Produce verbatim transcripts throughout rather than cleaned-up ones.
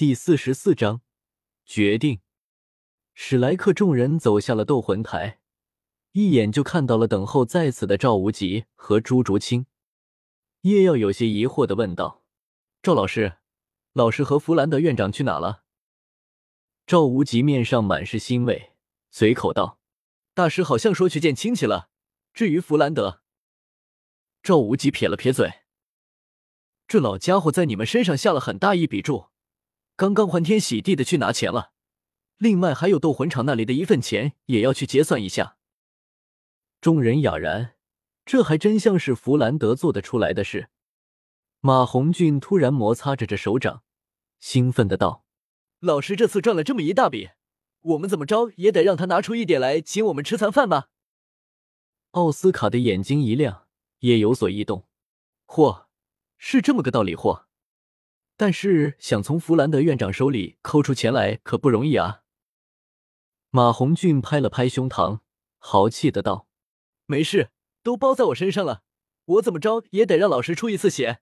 第四十四章决定。史莱克众人走下了斗魂台，一眼就看到了等候在此的赵无极和朱竹清。叶耀有些疑惑地问道：“赵老师，老师和弗兰德院长去哪了？”赵无极面上满是欣慰，随口道：“大师好像说去见亲戚了。至于弗兰德……”赵无极撇了撇嘴：“这老家伙在你们身上下了很大一笔注。刚刚欢天喜地的去拿钱了，另外还有斗魂场那里的一份钱也要去结算一下。”众人哑然，这还真像是弗兰德做得出来的事。马红俊突然摩擦着这手掌，兴奋的道：“老师这次赚了这么一大笔，我们怎么着也得让他拿出一点来请我们吃餐饭吧。”奥斯卡的眼睛一亮，也有所异动。嚯，是这么个道理嚯！但是想从弗兰德院长手里抠出钱来可不容易啊。马红俊拍了拍胸膛，豪气的道：“没事，都包在我身上了，我怎么着也得让老师出一次血。”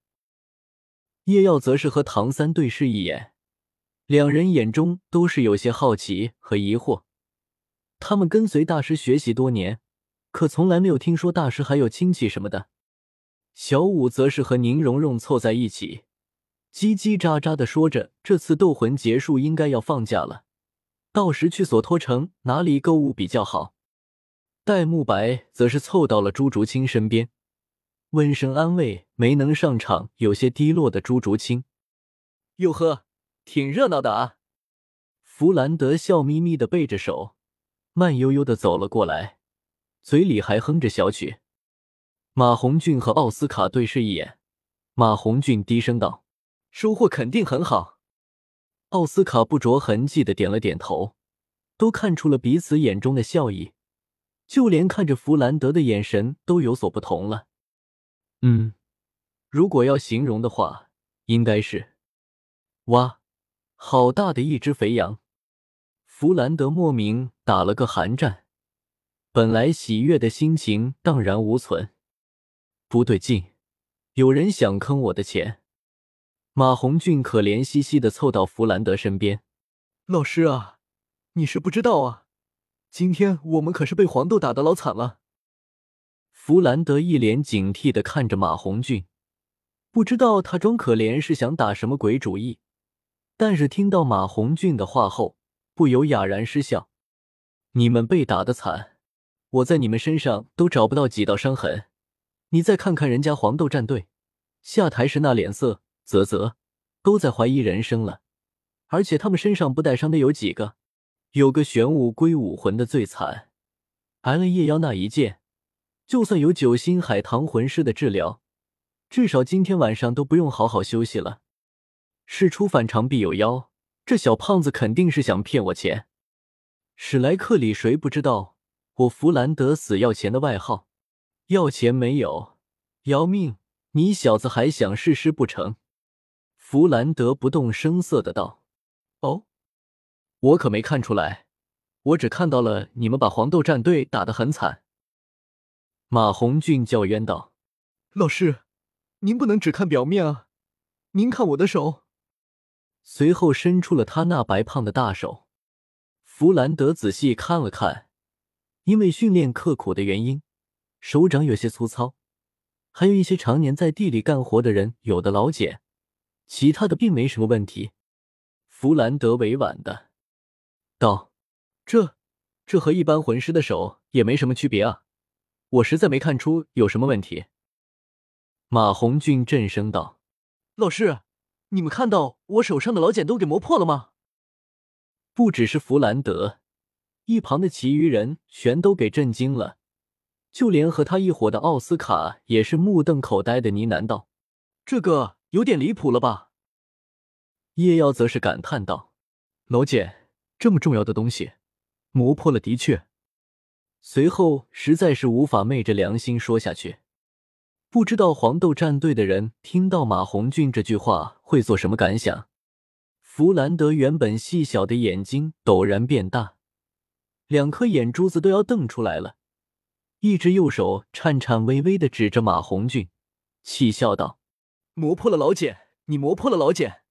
叶耀则是和唐三对视一眼，两人眼中都是有些好奇和疑惑。他们跟随大师学习多年，可从来没有听说大师还有亲戚什么的。小五则是和宁荣荣凑在一起，叽叽喳喳地说着，这次斗魂结束应该要放假了，到时去索托城哪里购物比较好。戴沐白则是凑到了朱竹清身边，温声安慰没能上场有些低落的朱竹清。“哟呵，挺热闹的啊。”弗兰德笑眯眯地背着手，慢悠悠地走了过来，嘴里还哼着小曲。马红俊和奥斯卡对视一眼，马红俊低声道：“收获肯定很好。”奥斯卡不着痕迹地点了点头，都看出了彼此眼中的笑意，就连看着弗兰德的眼神都有所不同了。嗯，如果要形容的话，应该是……哇，好大的一只肥羊！弗兰德莫名打了个寒战，本来喜悦的心情荡然无存。不对劲，有人想坑我的钱。马红俊可怜兮兮地凑到弗兰德身边：“老师啊，你是不知道啊，今天我们可是被黄豆打得老惨了。”弗兰德一脸警惕地看着马红俊，不知道他装可怜是想打什么鬼主意，但是听到马红俊的话后，不由哑然失笑。你们被打得惨，我在你们身上都找不到几道伤痕，你再看看人家黄豆战队下台时那脸色，啧啧，都在怀疑人生了。而且他们身上不带伤的有几个，有个玄武归武魂的最惨，挨了夜妖那一剑，就算有九星海棠魂师的治疗，至少今天晚上都不用好好休息了。事出反常必有妖，这小胖子肯定是想骗我钱。史莱克里谁不知道我弗兰德死要钱的外号？要钱没有，要命！你小子还想试试不成？弗兰德不动声色的道：“哦，我可没看出来，我只看到了你们把黄豆战队打得很惨。”马红俊叫冤道：“老师，您不能只看表面啊！您看我的手。”随后伸出了他那白胖的大手。弗兰德仔细看了看，因为训练刻苦的原因，手掌有些粗糙，还有一些常年在地里干活的人有的老茧。其他的并没什么问题。弗兰德委婉的道：“这这和一般魂师的手也没什么区别啊，我实在没看出有什么问题。”马红俊震声道：“老师，你们看到我手上的老茧都给磨破了吗？”不只是弗兰德，一旁的其余人全都给震惊了，就连和他一伙的奥斯卡也是目瞪口呆的呢喃道：“这个有点离谱了吧？”叶耀则是感叹道：“老茧这么重要的东西，磨破了的确。”随后实在是无法昧着良心说下去。不知道黄豆战队的人听到马红俊这句话会做什么感想？弗兰德原本细小的眼睛陡然变大，两颗眼珠子都要瞪出来了，一只右手颤颤巍巍地指着马红俊，气笑道：“磨破了老茧，你磨破了老茧。”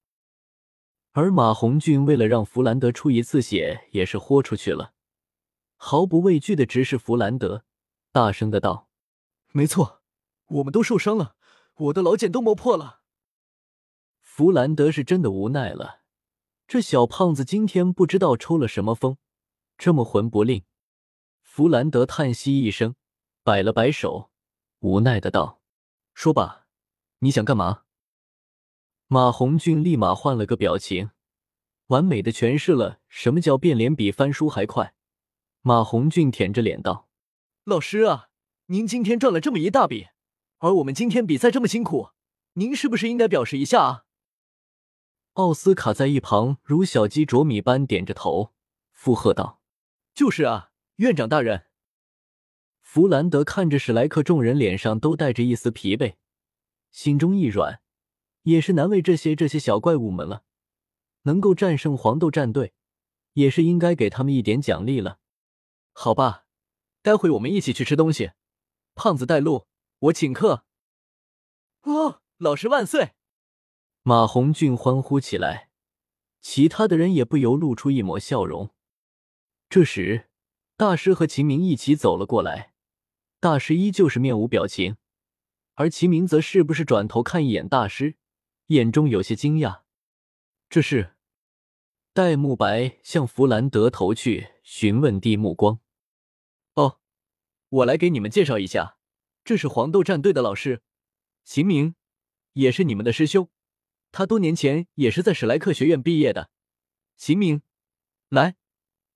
而马红俊为了让弗兰德出一次血，也是豁出去了，毫不畏惧的直视弗兰德，大声的道：“没错，我们都受伤了，我的老茧都磨破了。”弗兰德是真的无奈了，这小胖子今天不知道抽了什么风，这么魂不吝。弗兰德叹息一声，摆了摆手，无奈的道：“说吧，你想干嘛？”马红俊立马换了个表情，完美的诠释了什么叫变脸比翻书还快。马红俊舔着脸道：“老师啊，您今天赚了这么一大笔，而我们今天比赛这么辛苦，您是不是应该表示一下啊？”奥斯卡在一旁如小鸡啄米般点着头，附和道：“就是啊，院长大人。”弗兰德看着史莱克众人脸上都带着一丝疲惫，心中一软。也是难为这些这些小怪物们了，能够战胜黄豆战队，也是应该给他们一点奖励了。好吧，待会我们一起去吃东西，胖子带路，我请客。哦，老师万岁！马红俊欢呼起来，其他的人也不由露出一抹笑容。这时，大师和秦明一起走了过来，大师依旧是面无表情，而秦明则是不是转头看一眼大师，眼中有些惊讶。这是戴沐白向弗兰德投去询问地目光。哦，我来给你们介绍一下，这是黄豆战队的老师秦明，也是你们的师兄，他多年前也是在史莱克学院毕业的。秦明，来，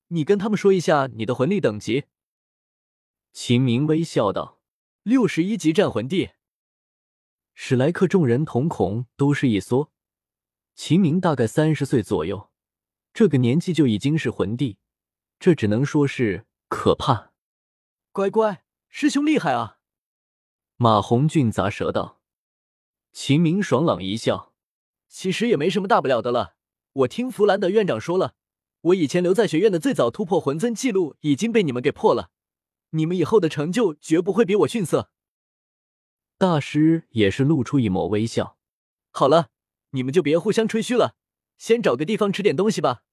你跟他们说一下你的魂力等级。秦明微笑道：六十一级战魂帝。史莱克众人瞳孔都是一缩，秦明大概三十岁左右，这个年纪就已经是魂帝，这只能说是可怕。乖乖，师兄厉害啊！马红俊砸舌道。秦明爽朗一笑：其实也没什么大不了的了，我听弗兰德院长说了，我以前留在学院的最早突破魂尊记录已经被你们给破了，你们以后的成就绝不会比我逊色。大师也是露出一抹微笑。好了，你们就别互相吹嘘了，先找个地方吃点东西吧。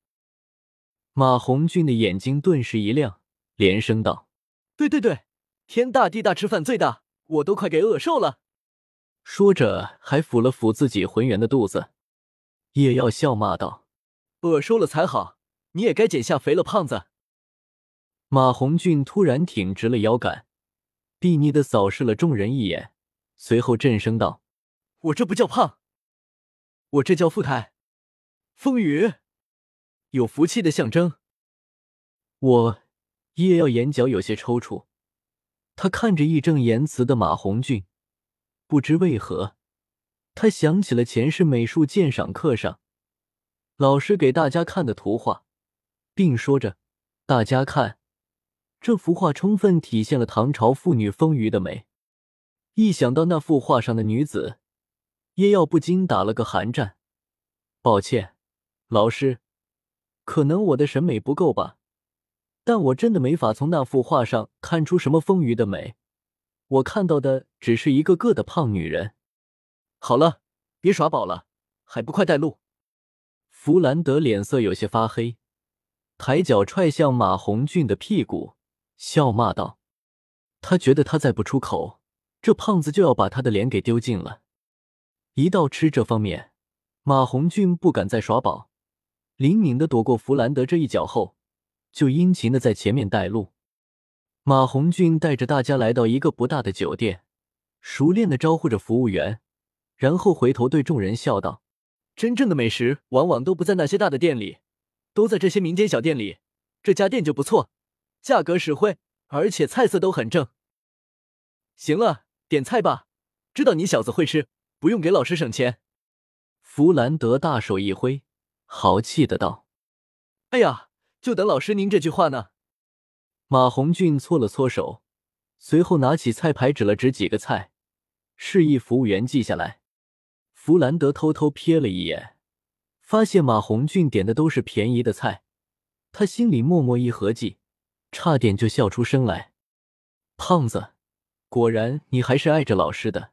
马红俊的眼睛顿时一亮，连声道：对对对，天大地大，吃饭最大，我都快给饿瘦了。说着还抚了抚自己浑圆的肚子。叶耀笑骂道：饿瘦了才好，你也该减下肥了，胖子。马红俊突然挺直了腰杆，睥睨地扫视了众人一眼，随后震声道：我这不叫胖，我这叫富态风雨，有福气的象征。我叶耀眼角有些抽搐，他看着义正言辞的马红俊，不知为何他想起了前世美术鉴赏课上老师给大家看的图画，并说着：大家看，这幅画充分体现了唐朝妇女丰腴的美。一想到那幅画上的女子，叶耀不禁打了个寒战。抱歉，老师，可能我的审美不够吧，但我真的没法从那幅画上看出什么丰腴的美，我看到的只是一个个的胖女人。好了，别耍宝了，还不快带路！弗兰德脸色有些发黑，抬脚踹向马红俊的屁股，笑骂道：他觉得他再不出口，这胖子就要把他的脸给丢尽了。一到吃这方面，马红俊不敢再耍宝，灵敏地躲过弗兰德这一脚后，就殷勤地在前面带路。马红俊带着大家来到一个不大的酒店，熟练地招呼着服务员，然后回头对众人笑道：真正的美食往往都不在那些大的店里，都在这些民间小店里，这家店就不错，价格实惠，而且菜色都很正。行了，点菜吧，知道你小子会吃，不用给老师省钱。弗兰德大手一挥，豪气的道：哎呀，就等老师您这句话呢。马红俊搓了搓手，随后拿起菜牌指了指几个菜，示意服务员记下来。弗兰德偷偷瞥了一眼，发现马红俊点的都是便宜的菜，他心里默默一合计，差点就笑出声来。胖子，果然你还是爱着老师的，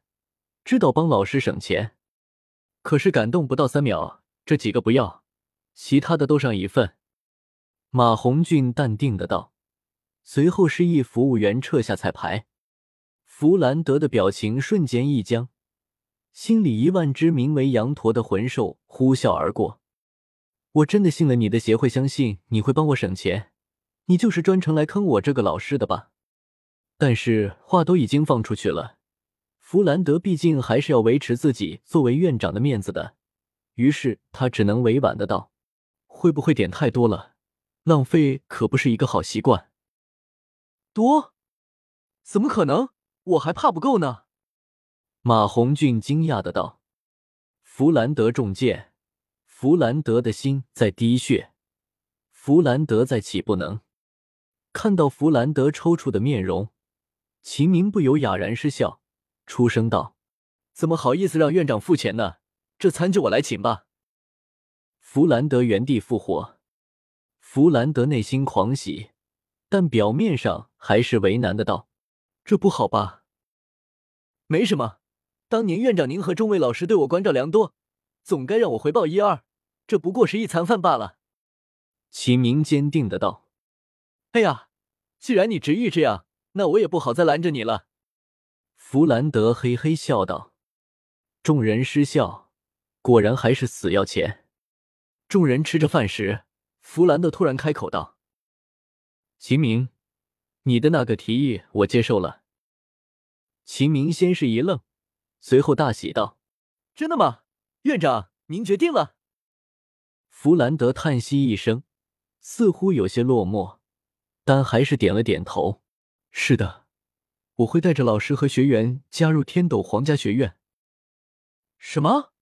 知道帮老师省钱。可是感动不到三秒，这几个不要，其他的都上一份。”马红俊淡定的道，随后示意服务员撤下菜牌。弗兰德的表情瞬间一僵，心里一万只名为羊驼的魂兽呼啸而过。我真的信了你的协会，相信你会帮我省钱，你就是专程来坑我这个老师的吧？但是话都已经放出去了，弗兰德毕竟还是要维持自己作为院长的面子的，于是他只能委婉的道：“会不会点太多了？浪费可不是一个好习惯。”多？怎么可能？我还怕不够呢。马红俊惊讶的道。弗兰德中箭，弗兰德的心在滴血，弗兰德再起不能。看到弗兰德抽搐的面容，秦明不由哑然失笑，出声道：“怎么好意思让院长付钱呢？这餐就我来请吧。”弗兰德原地复活。弗兰德内心狂喜，但表面上还是为难的道：“这不好吧？”“没什么，当年院长您和众位老师对我关照良多，总该让我回报一二，这不过是一餐饭罢了。”秦明坚定的道。“哎呀，既然你执意这样，那我也不好再拦着你了。”弗兰德嘿嘿笑道。众人失笑，果然还是死要钱。众人吃着饭时，弗兰德突然开口道：“秦明，你的那个提议我接受了。”秦明先是一愣，随后大喜道：“真的吗？院长，您决定了？”弗兰德叹息一声，似乎有些落寞。但还是点了点头。“是的，我会带着老师和学员加入天斗皇家学院。”“什么？”